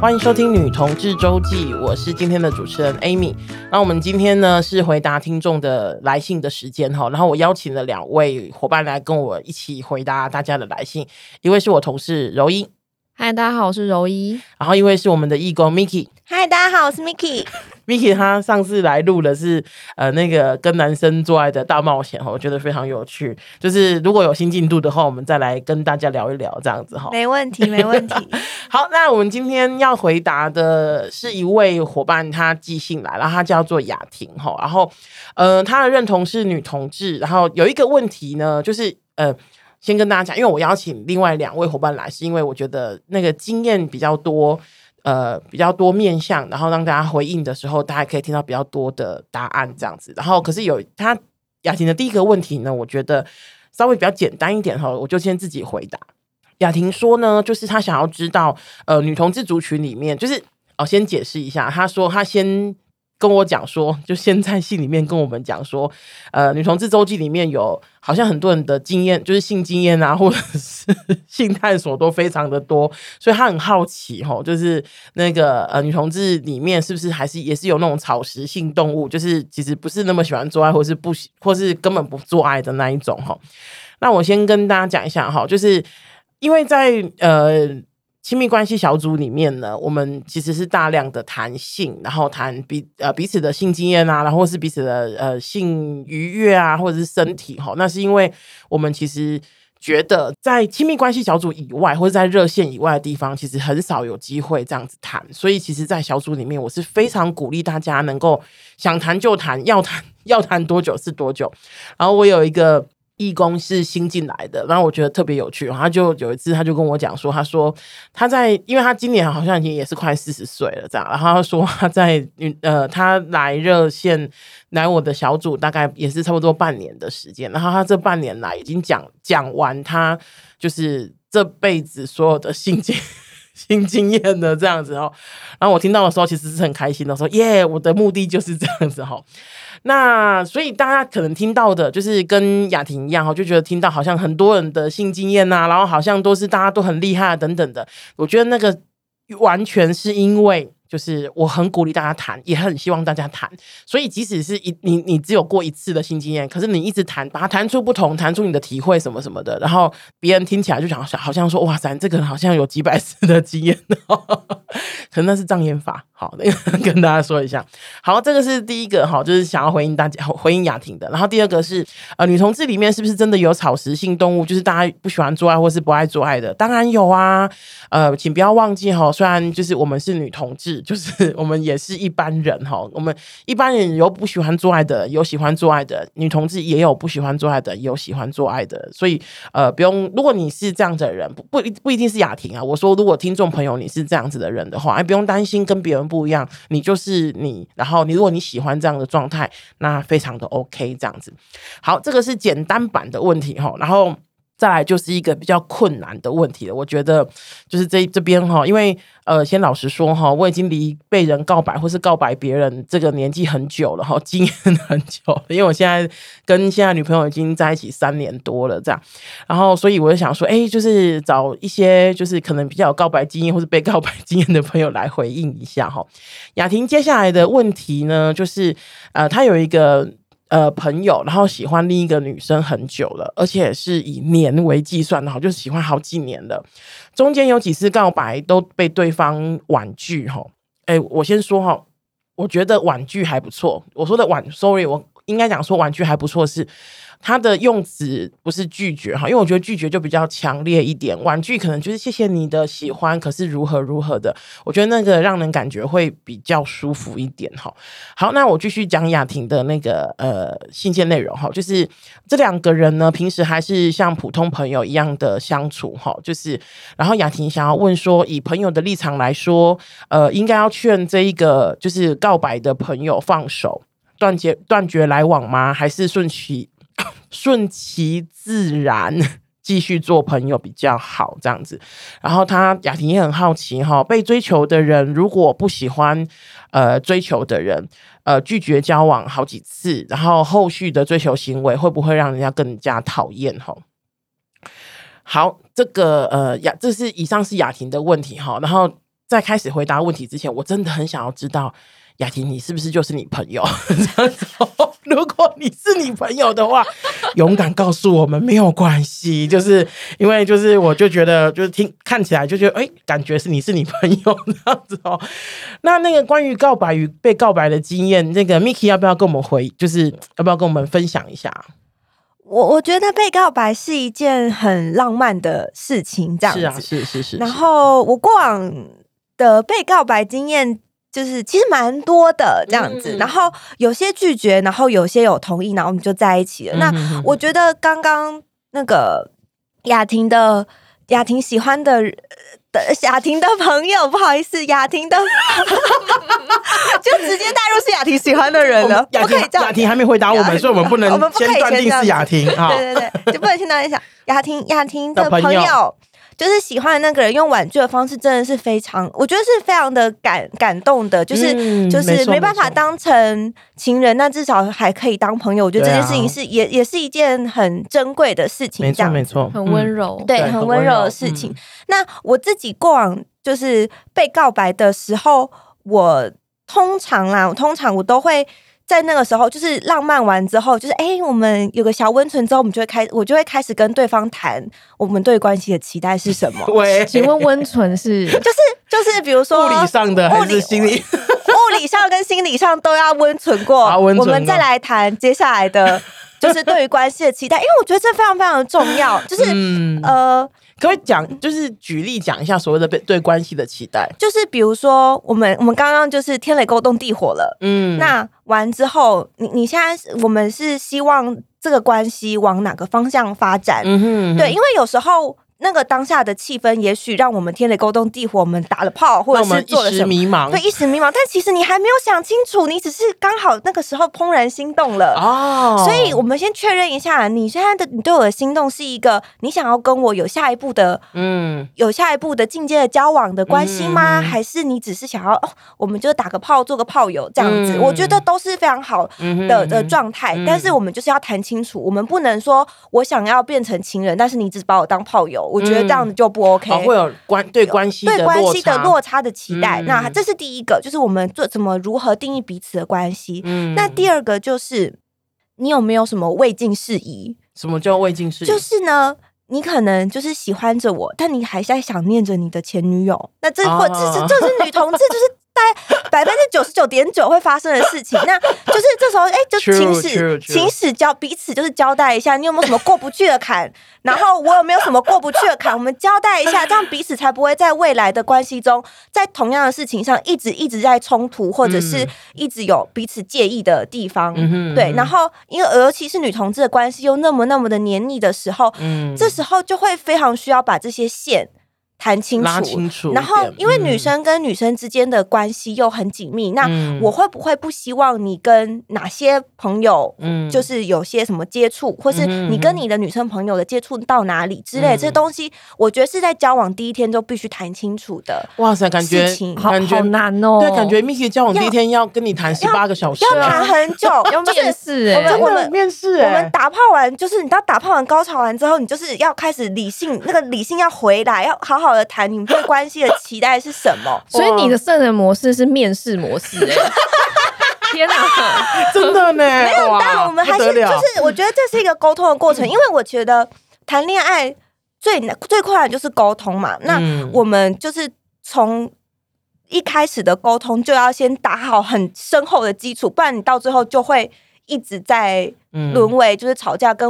欢迎收听女同志周记，我是今天的主持人 Amy。 那我们今天呢是回答听众的来信的时间，然后我邀请了两位伙伴来跟我一起回答大家的来信，一位是我同事柔一。嗨，大家好，我是柔一。然后一位是我们的义工 Miki。 嗨，大家好，我是 Miki。 Miki 他上次来录的是那个跟男生做爱的大冒险，我觉得非常有趣，就是如果有新进度的话我们再来跟大家聊一聊这样子。没问题没问题。好，那我们今天要回答的是一位伙伴，他寄信来，然后他叫做雅婷，然后他的认同是女同志，然后有一个问题呢，就是先跟大家讲，因为我邀请另外两位伙伴来是因为我觉得那个经验比较多，比较多面向，然后让大家回应的时候大家可以听到比较多的答案这样子。然后可是有他雅婷的第一个问题呢，我觉得稍微比较简单一点，我就先自己回答。雅婷说呢，就是她想要知道女同志族群里面，就是先解释一下，她说她先跟我讲说，就先在信里面跟我们讲说女同志周记里面有好像很多人的经验，就是性经验啊或者是性探索都非常的多，所以他很好奇就是那个女同志里面是不是还是也是有那种草食性动物，就是其实不是那么喜欢做爱或是根本不做爱的那一种。那我先跟大家讲一下就是因为在亲密关系小组里面呢，我们其实是大量的谈性，然后谈彼此的性经验啊，然后是彼此的性愉悦啊，或者是身体那是因为我们其实觉得在亲密关系小组以外或者在热线以外的地方其实很少有机会这样子谈，所以其实在小组里面我是非常鼓励大家能够想谈就谈，要谈多久是多久。然后我有一个义工是新进来的，然后我觉得特别有趣，然后他就有一次他就跟我讲说，他说他在，因为他今年好像已经也是快40岁了这样，然后他说他在他来热线来我的小组大概也是差不多半年的时间，然后他这半年来已经讲完他就是这辈子所有的新经验的这样子然后我听到的时候其实是很开心的，说耶，我的目的就是这样子那所以大家可能听到的就是跟雅婷一样就觉得听到好像很多人的性经验啊，然后好像都是大家都很厉害等等的，我觉得那个完全是因为就是我很鼓励大家谈，也很希望大家谈，所以即使是你只有过一次的性经验，可是你一直谈，把它谈出不同，谈出你的体会什么什么的，然后别人听起来就想好像说哇塞，这个人好像有几百次的经验可能那是障眼法。好，跟大家说一下。好，这个是第一个就是想要回应雅婷的。然后第二个是女同志里面是不是真的有草食性动物，就是大家不喜欢做爱或是不爱做爱的？当然有啊，请不要忘记虽然就是我们是女同志，就是我们也是一般人我们一般人有不喜欢做爱的，有喜欢做爱的，女同志也有不喜欢做爱的，有喜欢做爱的，所以不用，如果你是这样子的人， 不一定是雅婷我说如果听众朋友你是这样子的人的话，不用担心跟别人不一样，你就是你，然后你如果你喜欢这样的状态，那非常的 OK 这样子。好，这个是简单版的问题然后再来就是一个比较困难的问题了，我觉得就是这边因为先老实说我已经离被人告白或是告白别人这个年纪很久了经验很久了，因为我现在跟现在女朋友已经在一起3年多了这样，然后所以我就想说就是找一些就是可能比较有告白经验或是被告白经验的朋友来回应一下雅婷接下来的问题呢，就是她有一个朋友，然后喜欢另一个女生很久了，而且是以年为计算，然后就喜欢好几年了，中间有几次告白都被对方婉拒我先说我觉得婉拒还不错，我说的我应该讲说婉拒还不错是他的用词不是拒绝因为我觉得拒绝就比较强烈一点，婉拒可能就是谢谢你的喜欢，可是如何如何的，我觉得那个让人感觉会比较舒服一点好，那我继续讲雅婷的那个信件内容就是这两个人呢平时还是像普通朋友一样的相处就是然后雅婷想要问说，以朋友的立场来说应该要劝这一个就是告白的朋友放手断绝来往吗？还是顺其自然继续做朋友比较好这样子。然后雅婷也很好奇被追求的人如果不喜欢追求的人拒绝交往好几次，然后后续的追求行为会不会让人家更加讨厌好，这个这是以上是雅婷的问题然后在开始回答问题之前，我真的很想要知道雅婷你是不是就是你朋友如果你是你朋友的话勇敢告诉我们没有关系，就是因为就是我就觉得就是听看起来就觉得哎、欸，感觉是你朋友这样子哦。那个关于告白与被告白的经验，那个 Miki 要不要跟我们就是要不要跟我们分享一下？我觉得被告白是一件很浪漫的事情，这样子是啊，是。然后我过往的被告白经验就是其实蛮多的这样子，然后有些拒绝，然后有些有同意，然后我们就在一起了。那我觉得刚刚那个雅婷喜欢的雅婷的朋友，不好意思，雅婷的就直接带入是雅婷喜欢的人了。雅婷还没回答我们，所以我们不能先断定是雅婷啊。对对对，就不能先断定想雅婷的朋友，就是喜欢的那个人用婉拒的方式，真的是非常，我觉得是非常的感动的，就是没办法当成情人，那至少还可以当朋友。我觉得这件事情是、啊、也是一件很珍贵的事情，这样没错，很温柔，对，很温柔的事情。那我自己过往就是被告白的时候，我通常我都会在那个时候就是浪漫完之后，就是我们有个小温存之后，我就会开始跟对方谈我们对关系的期待是什么。请问温存是就是比如说物理上的还是心理？物理上跟心理上都要温存过，我们再来谈接下来的就是对于关系的期待，因为我觉得这非常非常的重要。就是可不可以讲，就是举例讲一下所谓的对关系的期待？就是比如说，我们刚刚就是天雷勾动地火了，那完之后，你现在我们是希望这个关系往哪个方向发展？对，因为有时候那个当下的气氛，也许让我们天雷勾动地火，我们打了炮，或者是做了什么，一时迷茫。但其实你还没有想清楚，你只是刚好那个时候怦然心动了哦。所以我们先确认一下，你现在你对我的心动是一个你想要跟我有下一步的，有下一步的进阶的交往的关系吗？还是你只是想要我们就打个炮，做个炮友这样子？我觉得都是非常好的状态。但是我们就是要谈清楚，我们不能说我想要变成情人，但是你只把我当炮友。我觉得这样子就不 OK，会有对关系的落差的期待。那这是第一个，就是我们如何定义彼此的关系。那第二个就是你有没有什么未尽事宜？什么叫未尽事宜？就是呢，你可能就是喜欢着我，但你还在想念着你的前女友。那这或就是女同志就是99.9%会发生的事情，那就是这时候就请彼此就是交代一下，你有没有什么过不去的坎，然后我有没有什么过不去的坎，我们交代一下，这样彼此才不会在未来的关系中，在同样的事情上一直在冲突，或者是一直有彼此介意的地方。对，然后因为尤其是女同志的关系又那么的黏腻的时候，这时候就会非常需要把这些线拉清楚，然后因为女生跟女生之间的关系又很紧密，那我会不会不希望你跟哪些朋友就是有些什么接触，或是你跟你的女生朋友的接触到哪里之类，这东西我觉得是在交往第一天就必须谈清楚的。哇塞，感觉好难哦。对，感觉 Miki 交往第一天要跟你谈18个小时，要谈很久，要面试我们打炮完，就是你到打炮完高潮完之后，你就是要开始理性，那个理性要回来，要好好的谈你们对关系的期待是什么。所以你的圣人模式是面试模式天哪真的呢？没有，但我们还是就是我觉得这是一个沟通的过程，因为我觉得谈恋爱最困难就是沟通嘛。那我们就是从一开始的沟通就要先打好很深厚的基础，不然你到最后就会一直在沦为就是吵架跟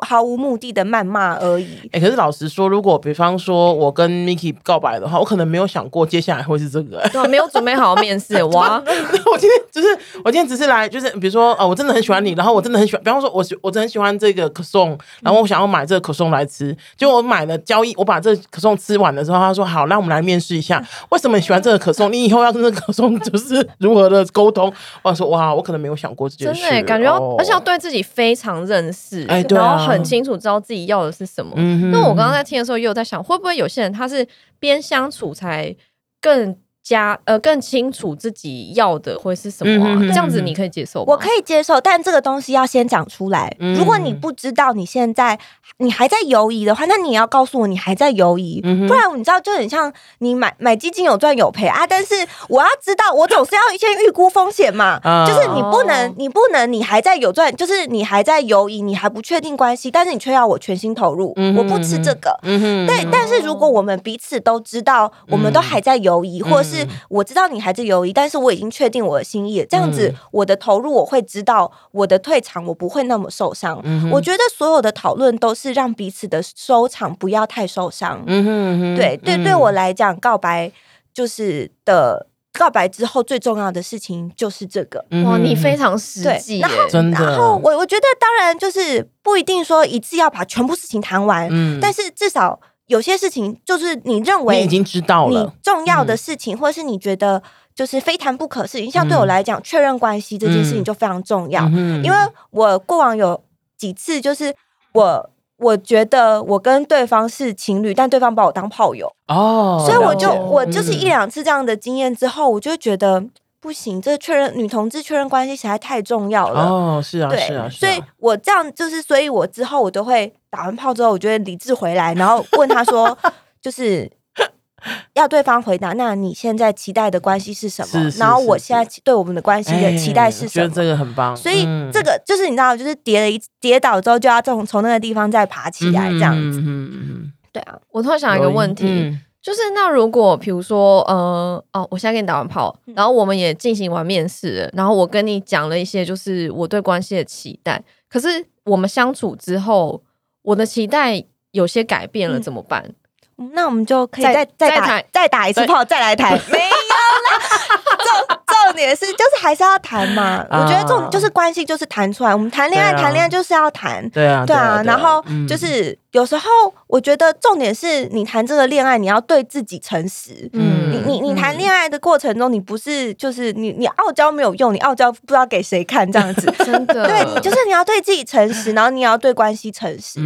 毫无目的的谩骂而已。可是老实说，如果比方说我跟 Miki 告白的话，我可能没有想过接下来会是这个对，没有准备好面试哇我今天只是来，就是比如说我真的很喜欢你，然后我真的很喜欢，比方说我真的很喜欢这个可颂，然后我想要买这个可颂来吃，就我买了交易，我把这个可颂吃完的时候，他说好，那我们来面试一下，为什么你喜欢这个可颂，你以后要跟这个可颂就是如何的沟通。我说哇，我可能没有想过这件事，真的感觉而且要对自己非常认识，然后很清楚知道自己要的是什么。那我刚刚在听的时候也有在想，会不会有些人他是边相处才更更清楚自己要的会是什么啊，这样子你可以接受吗？我可以接受，但这个东西要先讲出来。如果你不知道你现在你还在犹疑的话，那你也要告诉我你还在犹疑，不然你知道就很像你买基金有赚有赔啊，但是我要知道，我总是要先预估风险嘛，就是你不能你还在有赚，就是你还在犹疑，你还不确定关系，但是你却要我全心投入，我不吃这个，对。但是如果我们彼此都知道我们都还在犹疑，或者是我知道你还是犹疑，但是我已经确定我的心意了，这样子我的投入我会知道，我的退场我不会那么受伤。我觉得所有的讨论都是让彼此的收场不要太受伤。对我来讲，告白之后最重要的事情就是这个。哇，你非常实际耶，真的。然后我觉得当然就是不一定说一次要把全部事情谈完，但是至少有些事情就是你认为你已经知道了你重要的事情，或者是你觉得就是非谈不可事情，像对我来讲确认关系这件事情就非常重要。因为我过往有几次就是我觉得我跟对方是情侣，但对方把我当炮友哦，所以我就是一两次这样的经验之后，我就觉得不行，这女同志确认关系实在太重要了。哦，是啊，是啊，所以我这样就是，所以我之后我都会打完炮之后，我就会理智回来，然后问他说，就是要对方回答，那你现在期待的关系是什么？然后我现在对我们的关系的期待是什么？我觉得这个很棒。所以这个就是你知道，就是跌倒之后就要从那个地方再爬起来，这样子。对啊，我突然想到一个问题。就是那如果比如说我现在跟你打完炮，然后我们也进行完面试了，然后我跟你讲了一些就是我对关系的期待，可是我们相处之后我的期待有些改变了怎么办？那我们就可以再打一次炮再来谈。没有啦，重点是就是还是要谈嘛。我觉得重点就是关系就是谈出来，我们谈恋爱谈恋爱就是要谈。对啊，然后就是有时候我觉得重点是你谈这个恋爱你要对自己诚实。你谈恋爱的过程中你不是就是你傲娇没有用，你傲娇不知道给谁看这样子。真的，对，就是你要对自己诚实，然后你也要对关系诚实。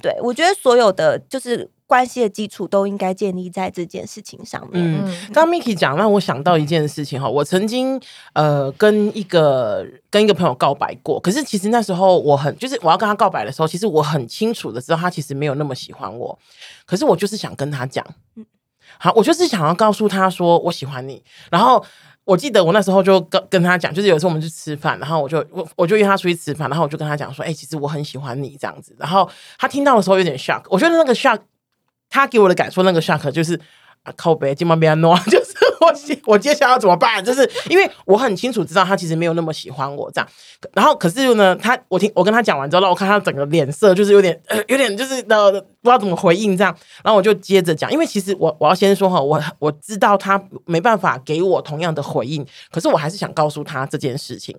对，我觉得所有的就是关系的基础都应该建立在这件事情上面。刚 Miki 讲让我想到一件事情，我曾经跟一个朋友告白过，可是其实那时候我要跟他告白的时候，其实我很清楚的知道他其实没有那么喜欢我，可是我就是想跟他讲，好，我就是想要告诉他说我喜欢你。然后我记得我那时候就跟他讲，就是有时候我们去吃饭，然后我就约他出去吃饭，然后我就跟他讲说，其实我很喜欢你这样子。然后他听到的时候有点 shock， 我觉得那个 shock，他给我的感受那个 shock 就是靠北今晚不要弄，就是我接下来要怎么办？就是因为我很清楚知道他其实没有那么喜欢我这样。然后可是呢，我跟他讲完之后，我看他整个脸色就是有点就是不知道怎么回应这样。然后我就接着讲，因为其实我要先说我知道他没办法给我同样的回应，可是我还是想告诉他这件事情。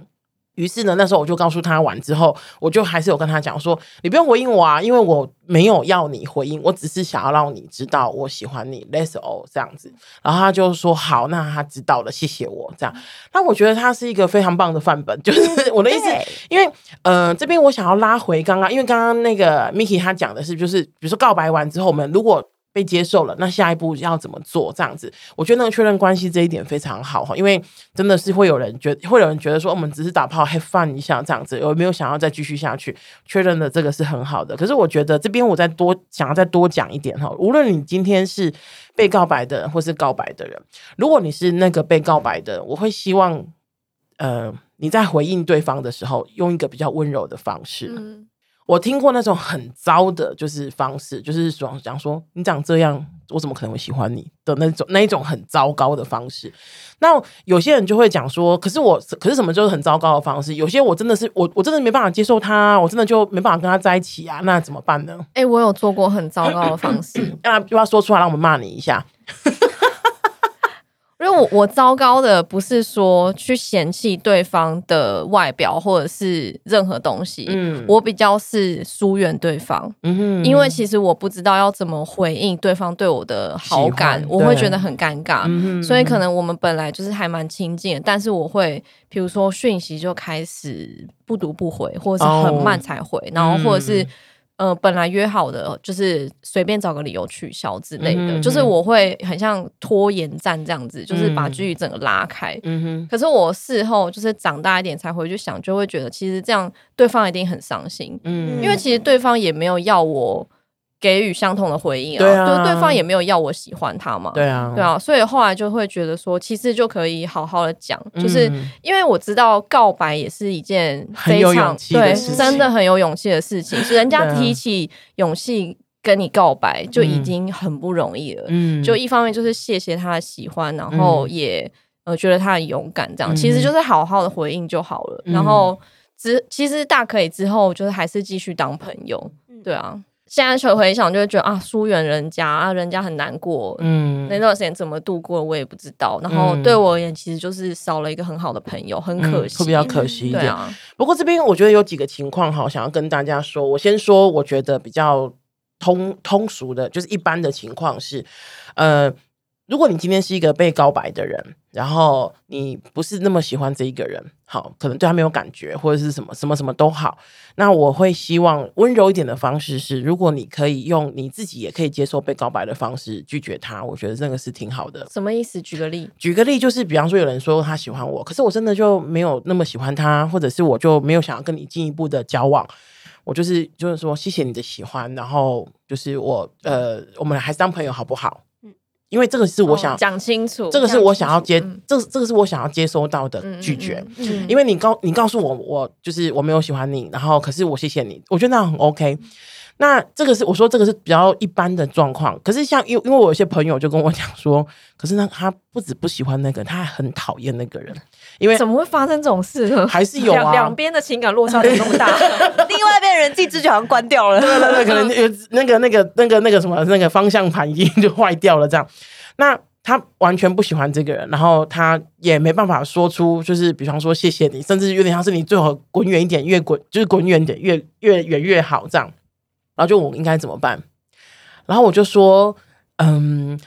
于是呢，那时候我就告诉他完之后，我就还是有跟他讲说，你不用回应我啊，因为我没有要你回应，我只是想要让你知道我喜欢你 Let's all 这样子。然后他就说好，那他知道了，谢谢我这样。那我觉得他是一个非常棒的范本，就是我的意思，因为这边我想要拉回刚刚，因为刚刚那个 Miki 他讲的是就是比如说告白完之后，我们如果被接受了，那下一步要怎么做？这样子，我觉得那个确认关系这一点非常好，因为真的是会有人觉得说，我们只是打炮 have fun 一下这样子，有没有想要再继续下去？确认的这个是很好的，可是我觉得这边我想要再多讲一点哈，无论你今天是被告白的人或是告白的人，如果你是那个被告白的人，我会希望你在回应对方的时候，用一个比较温柔的方式。我听过那种很糟的就是方式，就是讲说你长这样我怎么可能会喜欢你的那一种很糟糕的方式。那有些人就会讲说可是什么就是很糟糕的方式，有些我真的是我真的没办法接受他，我真的就没办法跟他在一起啊，那怎么办呢？我有做过很糟糕的方式，就要说出来让我们骂你一下。因为我糟糕的不是说去嫌弃对方的外表或者是任何东西，我比较是疏远对方，因为其实我不知道要怎么回应对方对我的好感，我会觉得很尴尬，所以可能我们本来就是还蛮亲近的，但是我会比如说讯息就开始不读不回，或者是很慢才回，然后或者是本来约好的就是随便找个理由取消之类的，嗯哼嗯哼，就是我会很像拖延战这样子，就是把距离整个拉开，嗯哼。可是我事后就是长大一点才回去想，就会觉得其实这样对方一定很伤心，嗯，因为其实对方也没有要我给予相同的回应啊，对啊，就对方也没有要我喜欢他嘛，对啊，对啊，所以后来就会觉得说，其实就可以好好的讲，嗯，就是因为我知道告白也是一件非常很有勇气的事情，对，真的很有勇气的事情，是人家提起勇气跟你告白就已经很不容易了，嗯，就一方面就是谢谢他的喜欢，然后也，觉得他很勇敢，这样，嗯，其实就是好好的回应就好了，嗯，然后其实大可以之后就是还是继续当朋友，对啊。现在回想就会觉得啊，疏远人家啊，人家很难过，嗯，那段时间怎么度过我也不知道，然后对我而言其实就是少了一个很好的朋友，很可惜，会比较可惜一点，啊，不过这边我觉得有几个情况好想要跟大家说。我先说我觉得比较通俗的就是一般的情况是，如果你今天是一个被告白的人，然后你不是那么喜欢这一个人，好，可能对他没有感觉或者是什么都好，那我会希望温柔一点的方式是，如果你可以用你自己也可以接受被告白的方式拒绝他，我觉得这个是挺好的。什么意思？举个例就是比方说有人说他喜欢我，可是我真的就没有那么喜欢他，或者是我就没有想要跟你进一步的交往，我就是说谢谢你的喜欢，然后就是我们还是当朋友好不好，因为这个是我想讲清楚，这个是我想要接收到的拒绝，嗯嗯嗯嗯，因为你告诉我就是我没有喜欢你，然后可是我谢谢你，我觉得那很 OK。 那这个是我说这个是比较一般的状况，可是像因为我有些朋友就跟我讲说，可是他不止不喜欢那个，他还很讨厌那个人，因为怎么会发生这种事呢？还是有啊，两边的情感落差怎么那么大？另外一边人际知觉好像关掉了，对，可能那个什么那个方向盘已经就坏掉了这样。那他完全不喜欢这个人，然后他也没办法说出就是比方说谢谢你，甚至有点像是你最好滚远一点，滚远一点，越远越好这样。然后就我应该怎么办？然后我就说，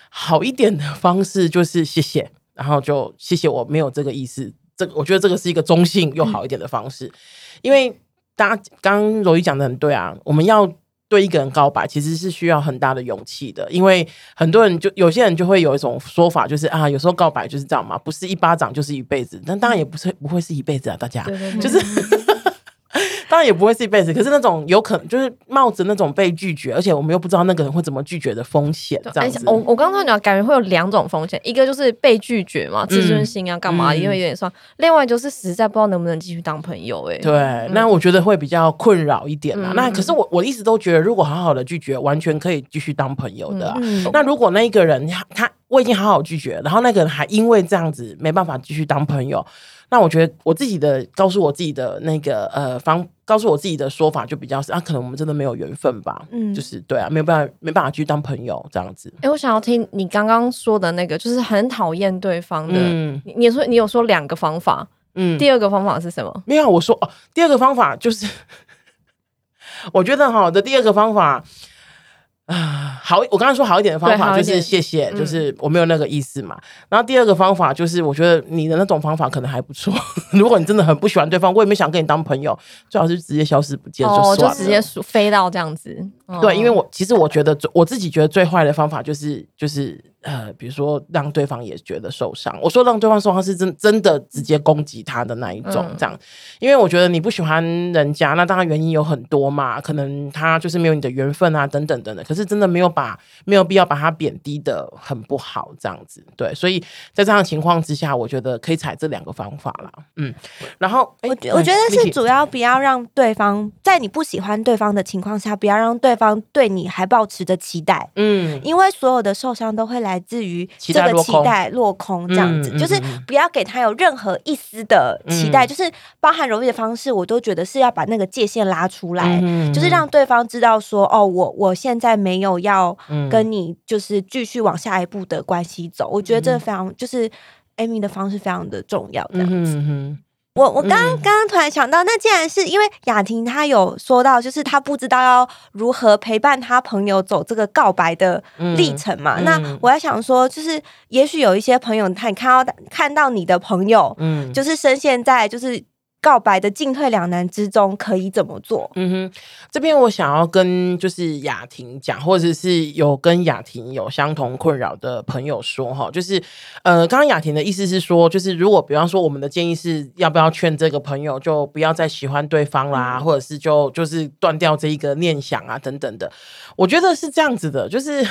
好一点的方式就是谢谢，然后就谢谢我没有这个意思，我觉得这个是一个中性又好一点的方式，因为大家刚柔仪讲的很对啊，我们要对一个人告白其实是需要很大的勇气的，因为很多人有些人就会有一种说法，就是啊，有时候告白就是这样嘛，不是一巴掌就是一辈子，但当然也不会是一辈子啊，大家对对对，就是当然也不会是一辈子，可是那种有可能就是冒着那种被拒绝，而且我们又不知道那个人会怎么拒绝的风险，这样子。我刚刚讲感觉会有两种风险，一个就是被拒绝嘛，自尊心啊干嘛，因为有点算，另外就是实在不知道能不能继续当朋友，对，那我觉得会比较困扰一点啦，那可是我一直都觉得如果好好的拒绝完全可以继续当朋友的，那如果那一个人我已经好好拒绝，然后那个人还因为这样子没办法继续当朋友，那我觉得我自己的告诉我自己的那个告诉我自己的说法就比较是啊，可能我们真的没有缘分吧，就是对啊，没办法去当朋友这样子。我想要听你刚刚说的那个，就是很讨厌对方的，你有说两个方法，第二个方法是什么？没有，我说第二个方法就是我觉得的第二个方法好，我刚才说好一点的方法就是谢谢，就是我没有那个意思嘛，然后第二个方法就是我觉得你的那种方法可能还不错如果你真的很不喜欢对方，我也没想跟你当朋友，最好是直接消失不见就算了，就直接飞到这样子，对，因为其实我觉得我自己觉得最坏的方法就是比如说让对方也觉得受伤，我说让对方受伤是真的直接攻击他的那一种这样，因为我觉得你不喜欢人家，那当然原因有很多嘛，可能他就是没有你的缘分啊等等等等，可是真的没有必要把他贬低的很不好这样子，对，所以在这样的情况之下我觉得可以采这两个方法啦，然后我觉得是主要不要让对方在你不喜欢对方的情况下不要让对方对你还抱持着期待，因为所有的受伤都会来至于这个期待落空，这样子，就是不要给他有任何一丝的期待，就是包含柔仪的方式，我都觉得是要把那个界限拉出来，就是让对方知道说，哦，我现在没有要跟你就是继续往下一步的关系走，我觉得这非常就是 Amy 的方式非常的重要，这样子。我刚刚突然想到，那既然是因为雅婷她有说到，就是她不知道要如何陪伴她朋友走这个告白的历程嘛，那我在想说，就是也许有一些朋友，他看到你的朋友，就是深陷在就是告白的进退两难之中可以怎么做？嗯哼，这边我想要跟就是雅婷讲，或者是有跟雅婷有相同困扰的朋友说，就是刚刚雅婷的意思是说，就是如果比方说我们的建议是要不要劝这个朋友就不要再喜欢对方啦，或者是就是断掉这一个念想啊等等的，我觉得是这样子的，就是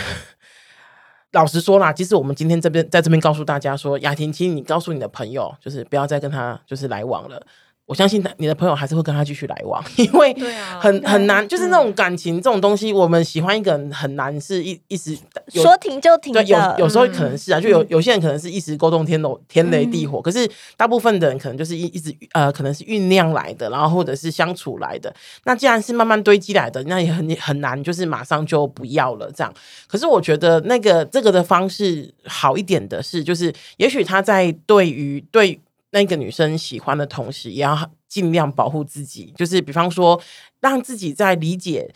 老实说啦，其实我们今天在这边告诉大家说，雅婷，其实你告诉你的朋友，就是不要再跟他就是来往了。我相信你的朋友还是会跟他继续来往，因为很难，就是那种感情这种东西，我们喜欢一个人很难是一时说停就停的。对，有时候可能是啊，就有些人可能是一时勾动天雷地火，可是大部分的人可能就是一直可能是酝酿来的，然后或者是相处来的。那既然是慢慢堆积来的，那也很难，就是马上就不要了这样。可是我觉得这个的方式好一点的是，就是也许他在对于那个女生喜欢的同时，也要尽量保护自己，就是比方说让自己在理解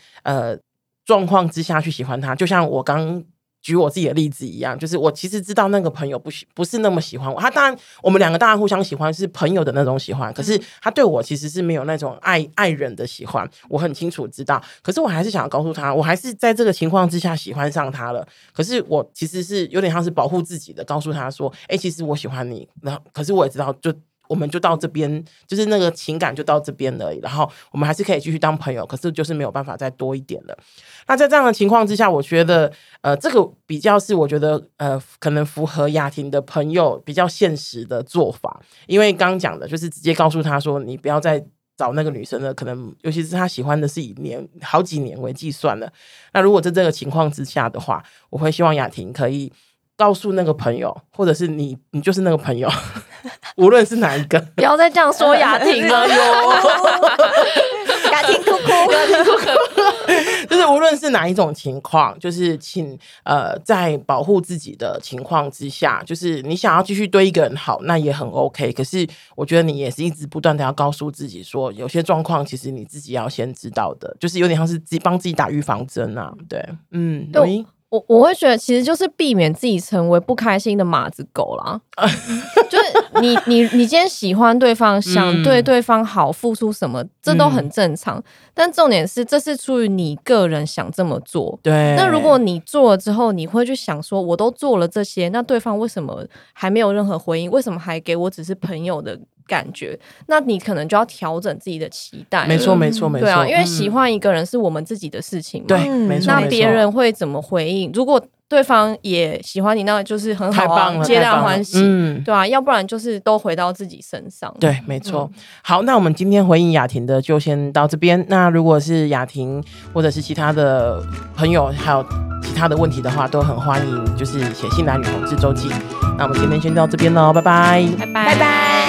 状况之下去喜欢她。就像我刚举我自己的例子一样，就是我其实知道那个朋友不是那么喜欢我，他当然我们两个当然互相喜欢是朋友的那种喜欢，可是他对我其实是没有那种爱人的喜欢，我很清楚知道，可是我还是想要告诉他，我还是在这个情况之下喜欢上他了，可是我其实是有点像是保护自己的，告诉他说其实我喜欢你，然后可是我也知道我们就到这边，就是那个情感就到这边而已，然后我们还是可以继续当朋友，可是就是没有办法再多一点了。那在这样的情况之下，我觉得这个比较是我觉得可能符合雅婷的朋友比较现实的做法，因为刚讲的就是直接告诉他说你不要再找那个女生了，可能尤其是他喜欢的是以好几年为计算了。那如果在这个情况之下的话，我会希望雅婷可以告诉那个朋友，或者是你就是那个朋友，无论是哪一个，不要再这样说雅婷了哟，雅婷哭哭，雅婷哭哭，就是无论是哪一种情况，就是请在保护自己的情况之下，就是你想要继续对一个人好，那也很 OK。可是我觉得你也是一直不断的要告诉自己说，有些状况其实你自己要先知道的，就是有点像是自己帮自己打预防针啊，对，嗯，对。我会觉得其实就是避免自己成为不开心的马子狗啦，就是你今天喜欢对方，想对对方好，付出什么这都很正常，但重点是这是出于你个人想这么做。对，那如果你做了之后，你会去想说我都做了这些，那对方为什么还没有任何回应，为什么还给我只是朋友的感觉，那你可能就要调整自己的期待。没错没错没错，对啊，因为喜欢一个人是我们自己的事情嘛，对，没错。那别人会怎么回应，如果对方也喜欢你，那就是很好啊，皆大欢喜，对啊，要不然就是都回到自己身上。对，没错。好，那我们今天回应雅婷的就先到这边。那如果是雅婷或者是其他的朋友还有其他的问题的话，都很欢迎就是写信来女同志周记。那我们今天先到这边咯，拜拜拜拜。